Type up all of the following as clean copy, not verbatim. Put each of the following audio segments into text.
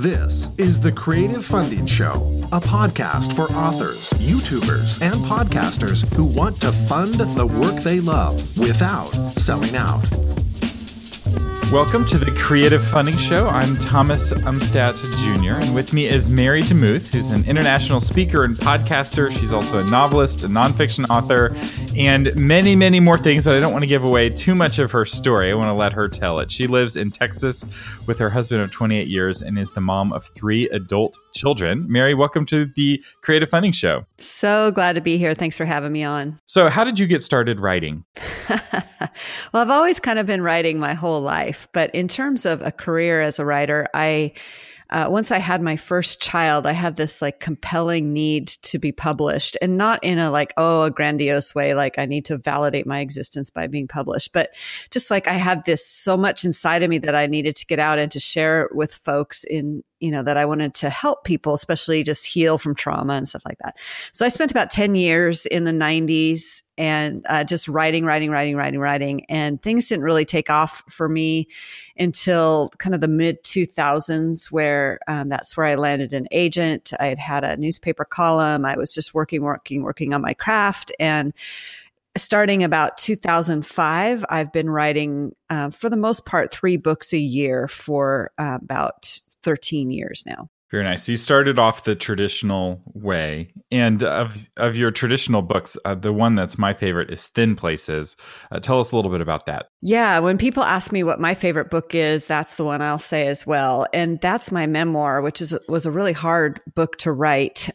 This is The Creative Funding Show, a podcast for authors, YouTubers, and podcasters who want to fund the work they love without selling out. Welcome to The Creative Funding Show. I'm Thomas Umstadt Jr., and with me is Mary DeMuth, who's an international speaker and podcaster. She's also a novelist, a nonfiction author, and many, many more things, but I don't want to give away too much of her story. I want to let her tell it. She lives in Texas with her husband of 28 years and is the mom of 3 adult children. Mary, welcome to The Creative Funding Show. So glad to be here. Thanks for having me on. So how did you get started writing? Well, I've always kind of been writing my whole life. But in terms of a career as a writer, once I had my first child, I had this like compelling need to be published, and not in a like, a grandiose way, like I need to validate my existence by being published, but just like I had this so much inside of me that I needed to get out and to share it with folks in, that I wanted to help people, especially just heal from trauma and stuff like that. So I spent about 10 years in the 90s and just writing. And things didn't really take off for me until kind of the mid 2000s, where that's where I landed an agent. I had had a newspaper column. I was just working on my craft. And starting about 2005, I've been writing, for the most part, 3 books a year for about 13 years now. Very nice. So you started off the traditional way, and of your traditional books, the one that's my favorite is Thin Places. Tell us a little bit about that. Yeah. When people ask me what my favorite book is, that's the one I'll say as well. And that's my memoir, which was a really hard book to write.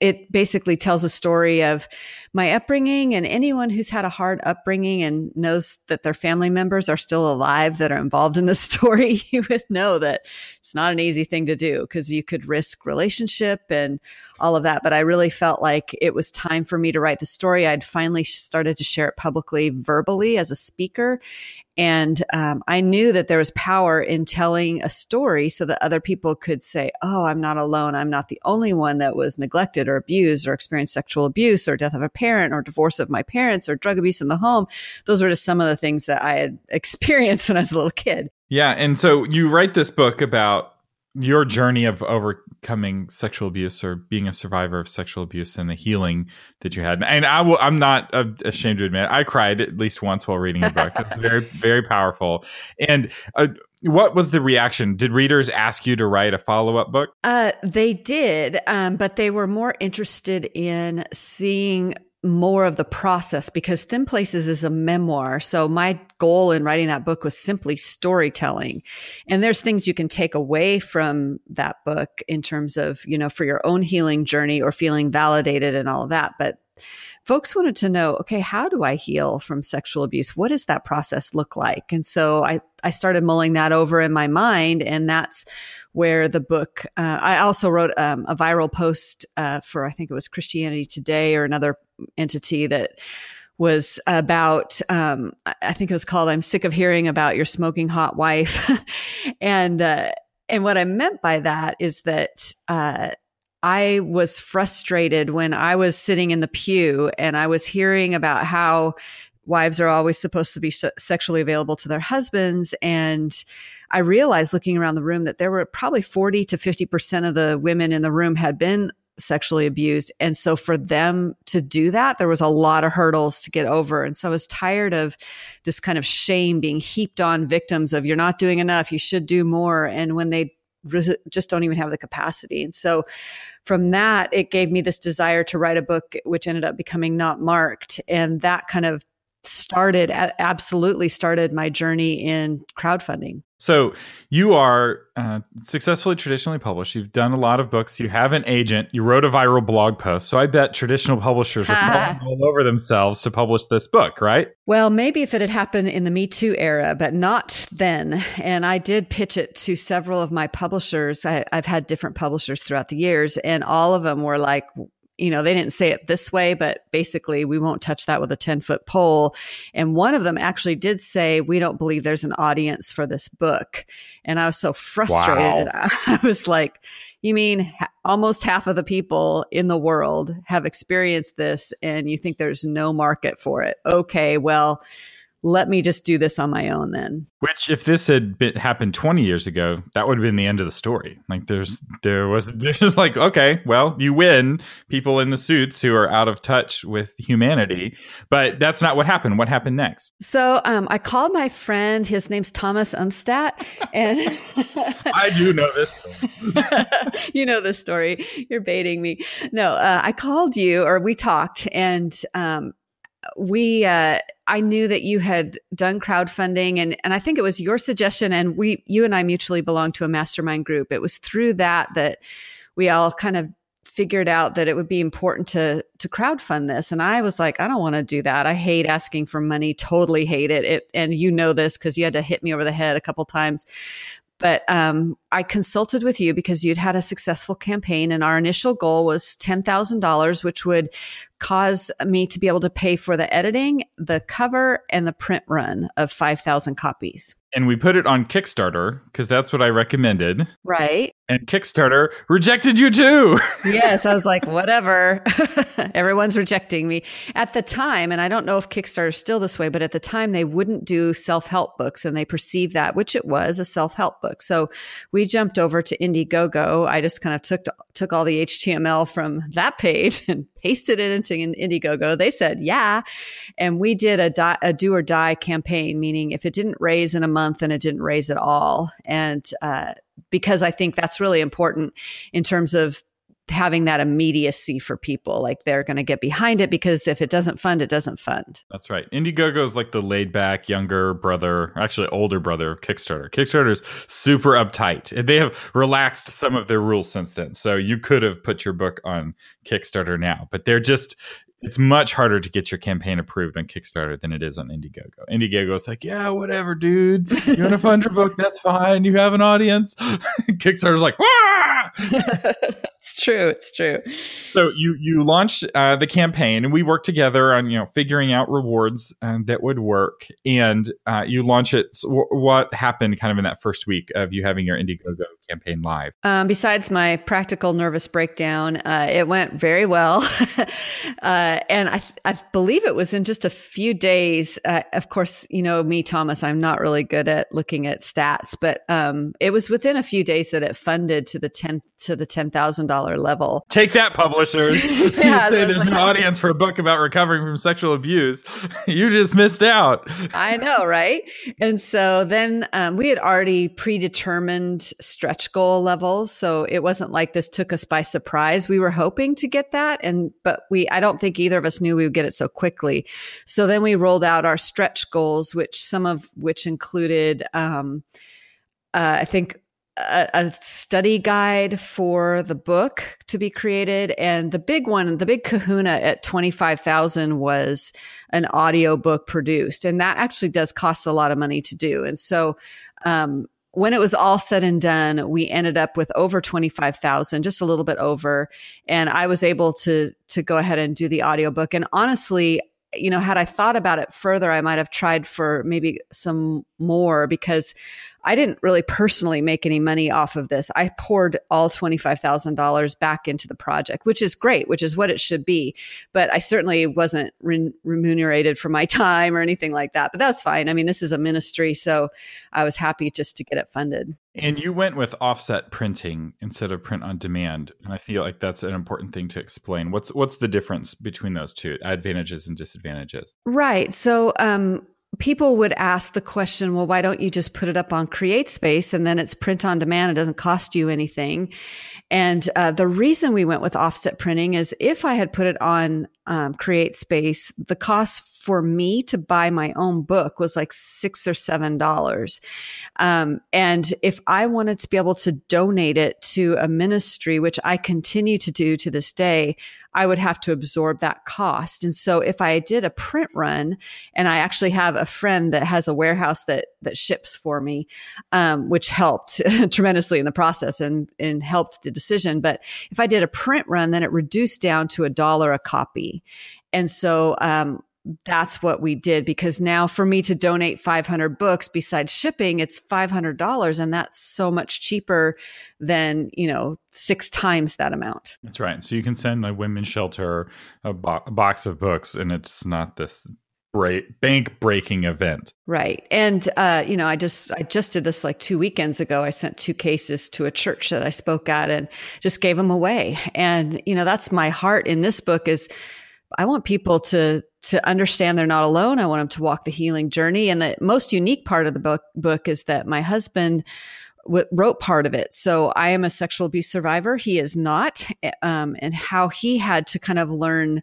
It basically tells a story of my upbringing, and anyone who's had a hard upbringing and knows that their family members are still alive that are involved in this story, you would know that it's not an easy thing to do, because you could risk relationship and all of that. But I really felt like it was time for me to write the story. I'd finally started to share it publicly, verbally as a speaker. And I knew that there was power in telling a story so that other people could say, oh, I'm not alone. I'm not the only one that was neglected or abused or experienced sexual abuse or death of a parent or divorce of my parents or drug abuse in the home. Those were just some of the things that I had experienced when I was a little kid. Yeah. And so you write this book about your journey of overcoming sexual abuse or being a survivor of sexual abuse and the healing that you had. And I'm not ashamed to admit, I cried at least once while reading the book. It was very, very powerful. And what was the reaction? Did readers ask you to write a follow-up book? They did, but they were more interested in seeing more of the process, because Thin Places is a memoir. So my goal in writing that book was simply storytelling. And there's things you can take away from that book in terms of, for your own healing journey or feeling validated and all of that. But folks wanted to know, okay, how do I heal from sexual abuse? What does that process look like? And so I started mulling that over in my mind. And that's where the book, I also wrote a viral post for, I think it was Christianity Today or another entity, that was about, I think it was called, I'm sick of hearing about your smoking hot wife. And what I meant by that is that, I was frustrated when I was sitting in the pew and I was hearing about how wives are always supposed to be sexually available to their husbands. And I realized looking around the room that there were probably 40 to 50% of the women in the room had been sexually abused. And so for them to do that, there was a lot of hurdles to get over. And so I was tired of this kind of shame being heaped on victims of, you're not doing enough, you should do more. And when they just don't even have the capacity. And so from that, it gave me this desire to write a book, which ended up becoming Not Marked. And that kind of absolutely started my journey in crowdfunding. So you are successfully traditionally published. You've done a lot of books. You have an agent. You wrote a viral blog post. So I bet traditional publishers are falling all over themselves to publish this book, right? Well, maybe if it had happened in the Me Too era, but not then. And I did pitch it to several of my publishers. I've had different publishers throughout the years, and all of them were like, they didn't say it this way, but basically, we won't touch that with a 10-foot pole. And one of them actually did say, we don't believe there's an audience for this book. And I was so frustrated. Wow. I was like, you mean almost half of the people in the world have experienced this, and you think there's no market for it? Okay, well, let me just do this on my own then. Which, if this had happened 20 years ago, that would have been the end of the story. Like, there's like, okay, well, you win, people in the suits who are out of touch with humanity. But that's not what happened. What happened next? So I called my friend. His name's Thomas Umstadt. And I do know this story. You know this story. You're baiting me. No, I called you, or we talked, and I knew that you had done crowdfunding, and I think it was your suggestion, and you and I mutually belonged to a mastermind group. It was through that we all kind of figured out that it would be important to crowdfund this. And I was like, I don't want to do that. I hate asking for money, totally hate it. And you know this because you had to hit me over the head a couple times. But I consulted with you because you'd had a successful campaign, and our initial goal was $10,000, which would cause me to be able to pay for the editing, the cover, and the print run of 5,000 copies. And we put it on Kickstarter because that's what I recommended. Right. And Kickstarter rejected you too. Yes. I was like, whatever. Everyone's rejecting me. At the time, and I don't know if Kickstarter is still this way, but at the time they wouldn't do self-help books, and they perceived that, which it was, a self-help book. So we jumped over to Indiegogo. I just kind of took all the HTML from that page and pasted it into Indiegogo. They said, yeah. And we did a do or die campaign, meaning if it didn't raise in a month, and it didn't raise at all. And because I think that's really important in terms of having that immediacy for people, like they're going to get behind it, because if it doesn't fund, it doesn't fund. That's right. Indiegogo is like the laid back younger brother, actually older brother of Kickstarter. Kickstarter is super uptight. They have relaxed some of their rules since then. So you could have put your book on Kickstarter now, but they're just, it's much harder to get your campaign approved on Kickstarter than it is on Indiegogo. Indiegogo is like, yeah, whatever, dude. You want to fund your book? That's fine. You have an audience. Kickstarter's like, ah! It's true. So you launched the campaign, and we worked together on figuring out rewards that would work. And you launch it. So what happened kind of in that first week of you having your Indiegogo campaign live? Besides my practical nervous breakdown, it went very well. And I believe it was in just a few days. Of course, you know me, Thomas, I'm not really good at looking at stats, but it was within a few days that it funded to the $10,000 level. Take that, publishers. Yeah, you say there's an audience for a book about recovering from sexual abuse. You just missed out. I know, right? And so then we had already predetermined stretch goal levels. So it wasn't like this took us by surprise. We were hoping to get that. I don't think either of us knew we would get it so quickly. So then we rolled out our stretch goals, which included, I think, a study guide for the book to be created. And the big one, the big kahuna at 25,000 was an audiobook produced. And that actually does cost a lot of money to do. And so, when it was all said and done, we ended up with over 25,000, just a little bit over. And I was able to go ahead and do the audiobook. And honestly, had I thought about it further, I might have tried for maybe some more, because I didn't really personally make any money off of this. I poured all $25,000 back into the project, which is great, which is what it should be. But I certainly wasn't remunerated for my time or anything like that. But that's fine. I mean, this is a ministry, so I was happy just to get it funded. And you went with offset printing instead of print on demand. And I feel like that's an important thing to explain. What's the difference between those two, advantages and disadvantages? Right. So, people would ask the question, well, why don't you just put it up on CreateSpace, and then it's print on demand? It doesn't cost you anything. And the reason we went with offset printing is if I had put it on CreateSpace, the cost for me to buy my own book was like $6 or $7. And if I wanted to be able to donate it to a ministry, which I continue to do to this day, I would have to absorb that cost. And so if I did a print run, and I actually have a friend that has a warehouse that ships for me, which helped tremendously in the process and helped the decision. But if I did a print run, then it reduced down to $1 a copy. And so, that's what we did, because now for me to donate 500 books besides shipping, it's $500. And that's so much cheaper than, 6 times that amount. That's right. So you can send a women's shelter a box of books, and it's not this bank breaking event. Right. And, you know, I just did this like 2 weekends ago. I sent 2 cases to a church that I spoke at and just gave them away. And, you know, that's my heart in this book is I want people to understand they're not alone. I want them to walk the healing journey. And the most unique part of the book is that my husband wrote part of it. So I am a sexual abuse survivor. He is not, and how he had to kind of learn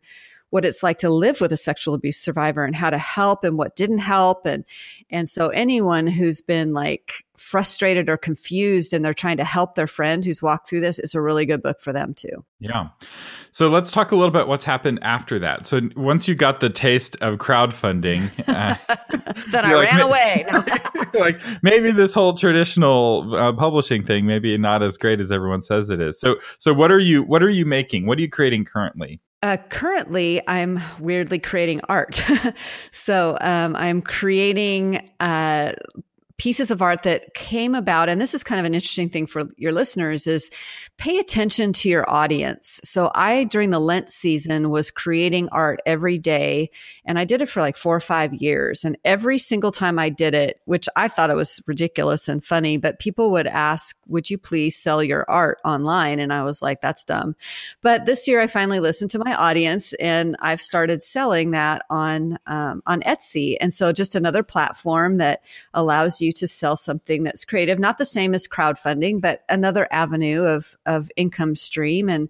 what it's like to live with a sexual abuse survivor and how to help and what didn't help. And so anyone who's been like frustrated or confused and they're trying to help their friend who's walked through this, it's a really good book for them too. Yeah. So let's talk a little bit what's happened after that. So once you got the taste of crowdfunding, then I ran away. Like maybe this whole traditional publishing thing, maybe not as great as everyone says it is. So what are you making? What are you creating currently? Currently, I'm weirdly creating art. So I'm creating pieces of art that came about. And this is kind of an interesting thing for your listeners is pay attention to your audience. So I, during the Lent season, was creating art every day. And I did it for like 4 or 5 years. And every single time I did it, which I thought it was ridiculous and funny, but people would ask, would you please sell your art online? And I was like, that's dumb. But this year I finally listened to my audience and I've started selling that on Etsy. And so just another platform that allows you to sell something that's creative, not the same as crowdfunding, but another avenue of income stream. And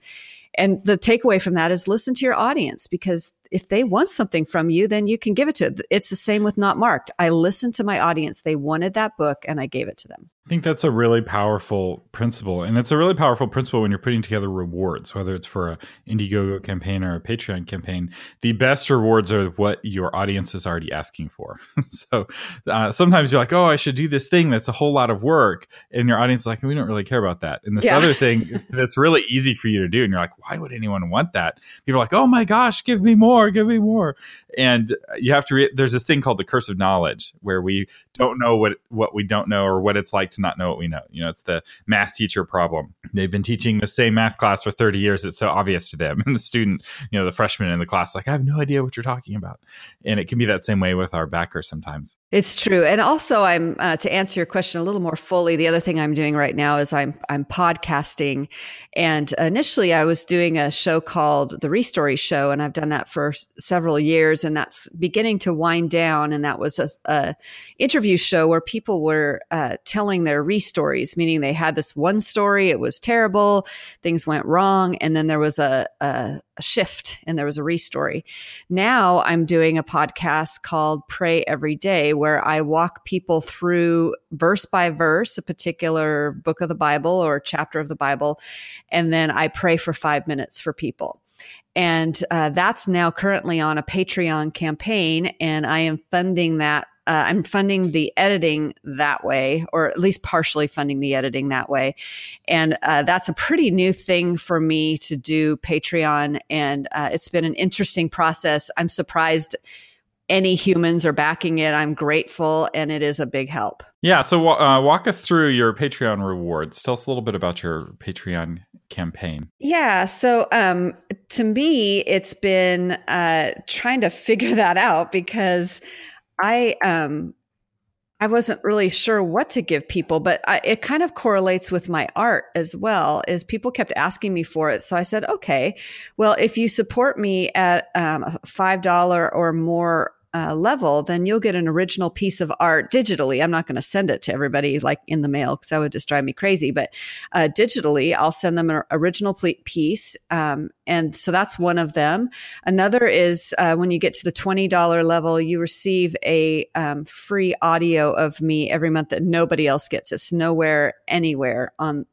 the takeaway from that is listen to your audience, because if they want something from you, then you can give it to it. It's the same with Not Marked. I listened to my audience. They wanted that book and I gave it to them. I think that's a really powerful principle. And it's a really powerful principle when you're putting together rewards, whether it's for an Indiegogo campaign or a Patreon campaign. The best rewards are what your audience is already asking for. So sometimes you're like, oh, I should do this thing that's a whole lot of work. And your audience is like, we don't really care about that. And this other thing that's really easy for you to do. And you're like, why would anyone want that? People are like, oh my gosh, give me more. Give me more. And you have to there's this thing called the curse of knowledge where we don't know what we don't know or what it's like to not know what we know. You know, it's the math teacher problem. They've been teaching the same math class for 30 years. It's so obvious to them. And the student, you know, the freshman in the class, like, I have no idea what you're talking about. And it can be that same way with our backer sometimes. It's true. And also I'm, to answer your question a little more fully, the other thing I'm doing right now is I'm podcasting. And initially I was doing a show called The Restory Show. And I've done that for several years, and that's beginning to wind down. And that was a interview show where people were telling their re-stories, meaning they had this one story, it was terrible, things went wrong, and then there was a shift and there was a re-story. Now I'm doing a podcast called Pray Every Day, where I walk people through verse by verse a particular book of the Bible or chapter of the Bible, and then I pray for 5 minutes for people. And that's now currently on a Patreon campaign, and I am funding that. I'm funding the editing that way, or at least partially funding the editing that way. And that's a pretty new thing for me to do Patreon, and it's been an interesting process. I'm surprised any humans are backing it. I'm grateful, and it is a big help. Yeah, so walk us through your Patreon rewards. Tell us a little bit about your Patreon campaign. Yeah, so to me, it's been trying to figure that out because I wasn't really sure what to give people, but it kind of correlates with my art as well, is people kept asking me for it. So I said, okay, well, if you support me at a $5 or more level, then you'll get an original piece of art digitally. I'm not going to send it to everybody like in the mail because that would just drive me crazy. But digitally, I'll send them an original piece. And so that's one of them. Another is when you get to the $20 level, you receive a free audio of me every month that nobody else gets. It's nowhere, anywhere on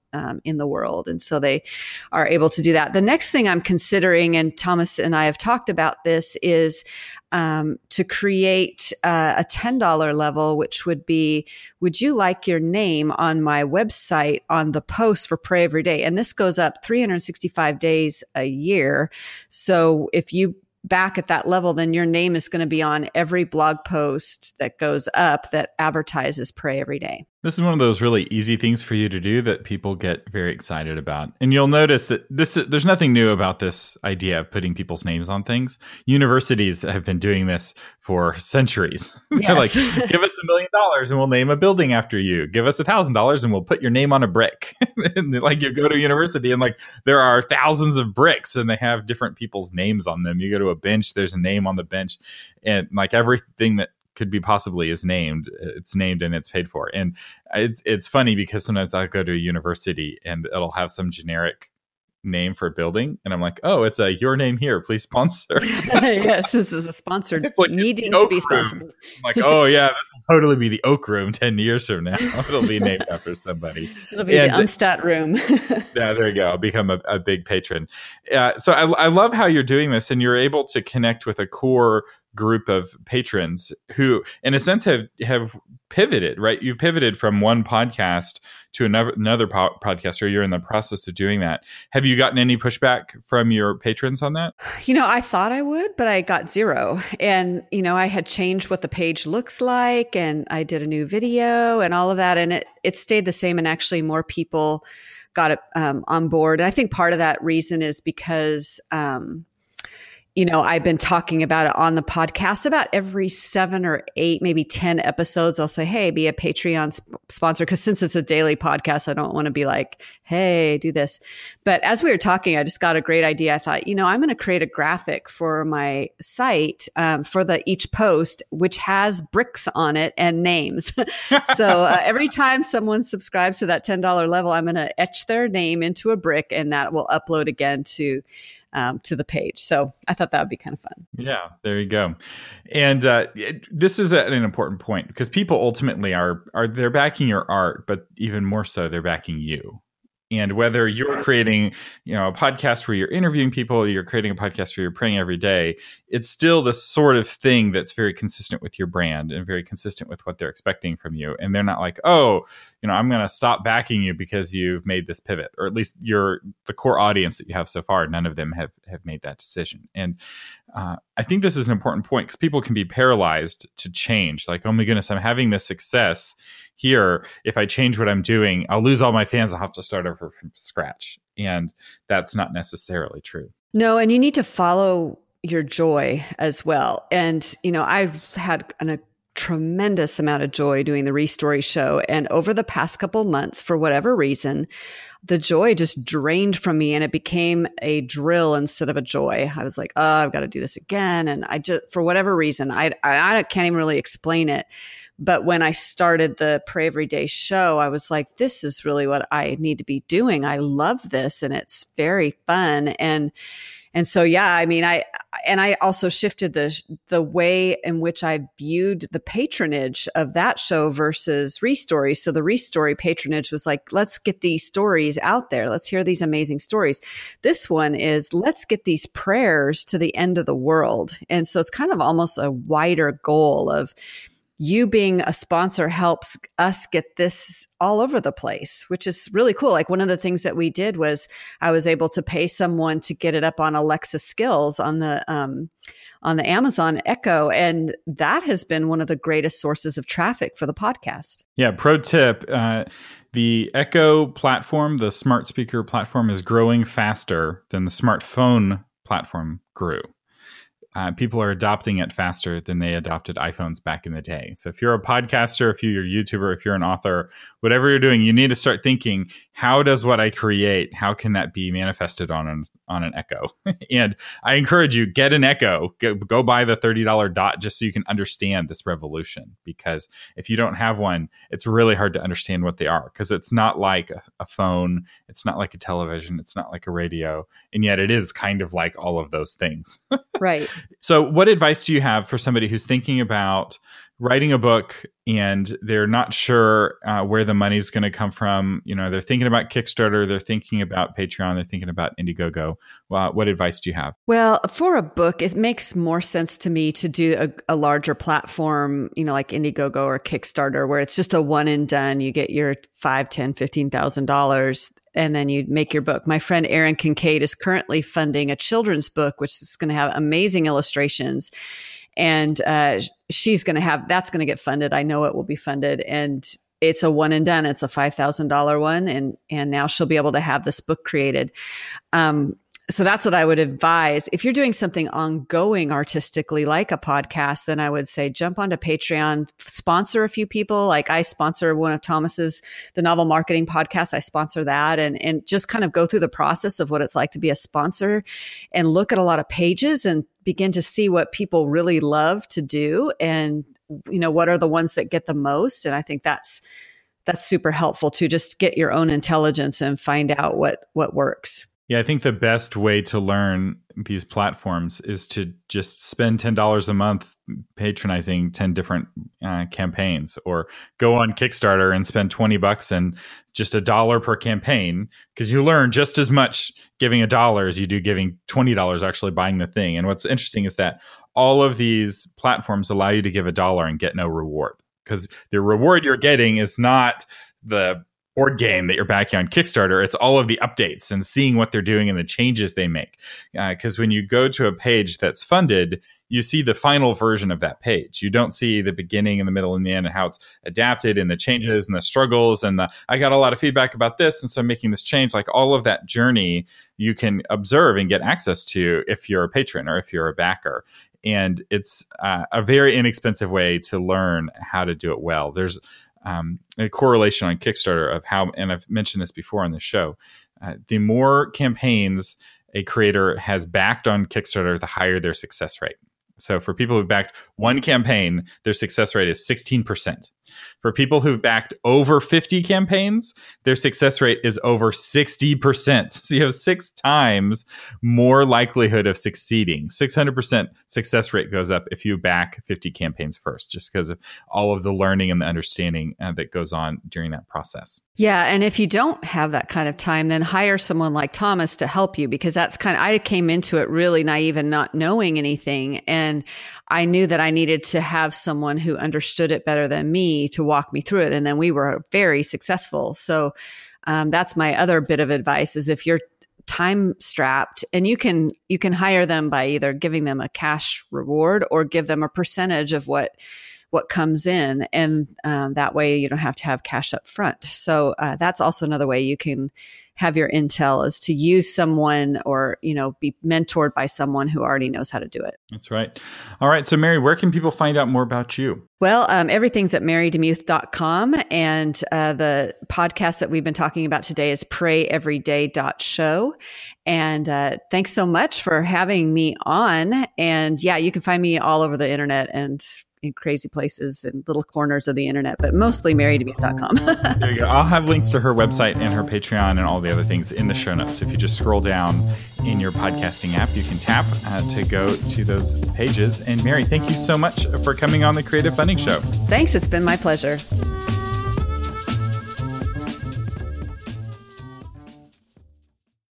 in the world. And so they are able to do that. The next thing I'm considering, and Thomas and I have talked about this, is to create a $10 level, which would be, would you like your name on my website on the post for Pray Every Day? And this goes up 365 days a year. So if you back at that level, then your name is going to be on every blog post that goes up that advertises Pray Every Day. This is one of those really easy things for you to do that people get very excited about. And you'll notice that there's nothing new about this idea of putting people's names on things. Universities have been doing this for centuries. Yes. They're like, give us $1 million and we'll name a building after you. Give us $1,000 and we'll put your name on a brick. And like you go to a university and like there are thousands of bricks and they have different people's names on them. You go to a bench, there's a name on the bench, and like everything that could be possibly is named. It's named and it's paid for. And it's funny because sometimes I go to a university and it'll have some generic name for a building, and I'm like, oh, it's a your name here, please sponsor. Yes, this is a sponsored, like needing to be sponsored. I'm like, oh yeah, this will totally be the Oak Room 10 years from now. It'll be named after somebody. It'll be the Umstadt Room. Yeah, there you go. I'll become a big patron. So I love how you're doing this, and you're able to connect with a core group of patrons who, in a sense, have pivoted, right? You've pivoted from one podcast to another podcast, or you're in the process of doing that. Have you gotten any pushback from your patrons on that? I thought I would, but I got zero. And, I had changed what the page looks like, and I did a new video and all of that. And it stayed the same, and actually more people got it on board. And I think part of that reason is because, I've been talking about it on the podcast about every 7 or 8, maybe 10 episodes. I'll say, hey, be a Patreon sponsor. Because since it's a daily podcast, I don't want to be like, hey, do this. But as we were talking, I just got a great idea. I thought, I'm going to create a graphic for my site for each post, which has bricks on it and names. So every time someone subscribes to that $10 level, I'm going to etch their name into a brick, and that will upload again to the page. So I thought that would be kind of fun. Yeah, there you go. And this is an important point, because people ultimately are they're backing your art, but even more so, they're backing you. And whether you're creating, a podcast where you're interviewing people, or you're creating a podcast where you're praying every day, it's still the sort of thing that's very consistent with your brand and very consistent with what they're expecting from you. And they're not like, oh, I'm going to stop backing you because you've made this pivot, or at least the core audience that you have so far. None of them have made that decision. And I think this is an important point, because people can be paralyzed to change. Like, oh my goodness, I'm having this success here. If I change what I'm doing, I'll lose all my fans. I'll have to start over from scratch. And that's not necessarily true. No, and you need to follow your joy as well. And, I've had a tremendous amount of joy doing the Restory Show. And over the past couple months, for whatever reason, the joy just drained from me, and it became a drill instead of a joy. I was like, oh, I've got to do this again. And I just, for whatever reason, I can't even really explain it. But when I started the Pray Every Day show, I was like, this is really what I need to be doing. I love this, and it's very fun. And so, yeah, I also shifted the way in which I viewed the patronage of that show versus Restory. So the Restory patronage was like, let's get these stories out there. Let's hear these amazing stories. This one is, let's get these prayers to the end of the world. And so it's kind of almost a wider goal of, you being a sponsor helps us get this all over the place, which is really cool. Like, one of the things that we did was I was able to pay someone to get it up on Alexa Skills on the Amazon Echo. And that has been one of the greatest sources of traffic for the podcast. Yeah. Pro tip. The Echo platform, the smart speaker platform, is growing faster than the smartphone platform grew. People are adopting it faster than they adopted iPhones back in the day. So if you're a podcaster, if you're a YouTuber, if you're an author, whatever you're doing, you need to start thinking, how does what I create, how can that be manifested on an Echo? And I encourage you, get an Echo. Go buy the $30 dot just so you can understand this revolution. Because if you don't have one, it's really hard to understand what they are. Because it's not like a phone. It's not like a television. It's not like a radio. And yet it is kind of like all of those things. Right. So what advice do you have for somebody who's thinking about writing a book and they're not sure where the money's going to come from? They're thinking about Kickstarter, they're thinking about Patreon, they're thinking about Indiegogo. What advice do you have? Well, for a book, it makes more sense to me to do a larger platform, like Indiegogo or Kickstarter, where it's just a one and done. You get your $5,000, $10,000, $15,000. And then you make your book. My friend Erin Kincaid is currently funding a children's book, which is going to have amazing illustrations. And that's going to get funded. I know it will be funded. And it's a one and done. It's a $5,000 one. And now she'll be able to have this book created. So that's what I would advise. If you're doing something ongoing artistically, like a podcast, then I would say jump onto Patreon, sponsor a few people. Like I sponsor one of Thomas's, the Novel Marketing Podcast. I sponsor that and just kind of go through the process of what it's like to be a sponsor and look at a lot of pages and begin to see what people really love to do. And, you know, what are the ones that get the most? And I think that's super helpful to just get your own intelligence and find out what works. Yeah, I think the best way to learn these platforms is to just spend $10 a month patronizing 10 different campaigns, or go on Kickstarter and spend $20 and just $1 per campaign, because you learn just as much giving $1 as you do giving $20 actually buying the thing. And what's interesting is that all of these platforms allow you to give $1 and get no reward, because the reward you're getting is not the board game that you're backing on Kickstarter. It's all of the updates and seeing what they're doing and the changes they make. Because when you go to a page that's funded, you see the final version of that page. You don't see the beginning and the middle and the end and how it's adapted and the changes and the struggles and the, I got a lot of feedback about this, and so I'm making this change. Like all of that journey you can observe and get access to if you're a patron or if you're a backer. And it's a very inexpensive way to learn how to do it well. There's a correlation on Kickstarter of how, and I've mentioned this before on the show, the more campaigns a creator has backed on Kickstarter, the higher their success rate. So for people who've backed one campaign, their success rate is 16%. For people who've backed over 50 campaigns, their success rate is over 60%. So you have 6 times more likelihood of succeeding. 600% success rate goes up if you back 50 campaigns first, just because of all of the learning and the understanding that goes on during that process. Yeah. And if you don't have that kind of time, then hire someone like Thomas to help you, because that's kind of, I came into it really naive and not knowing anything. And I knew that I needed to have someone who understood it better than me to walk me through it. And then we were very successful. So that's my other bit of advice, is if you're time strapped, and you can hire them by either giving them a cash reward or give them a percentage of what comes in. And that way you don't have to have cash up front. So that's also another way you can have your intel, is to use someone or, you know, be mentored by someone who already knows how to do it. That's right. All right. So Mary, where can people find out more about you? Well, everything's at marydemuth.com. And the podcast that we've been talking about today is prayeveryday.show. And thanks so much for having me on. And yeah, you can find me all over the internet and in crazy places and little corners of the internet, but mostly marydemuth.com. There you go. I'll have links to her website and her Patreon and all the other things in the show notes. If you just scroll down in your podcasting app, you can tap to go to those pages. And Mary, thank you so much for coming on the Creative Funding Show. Thanks. It's been my pleasure.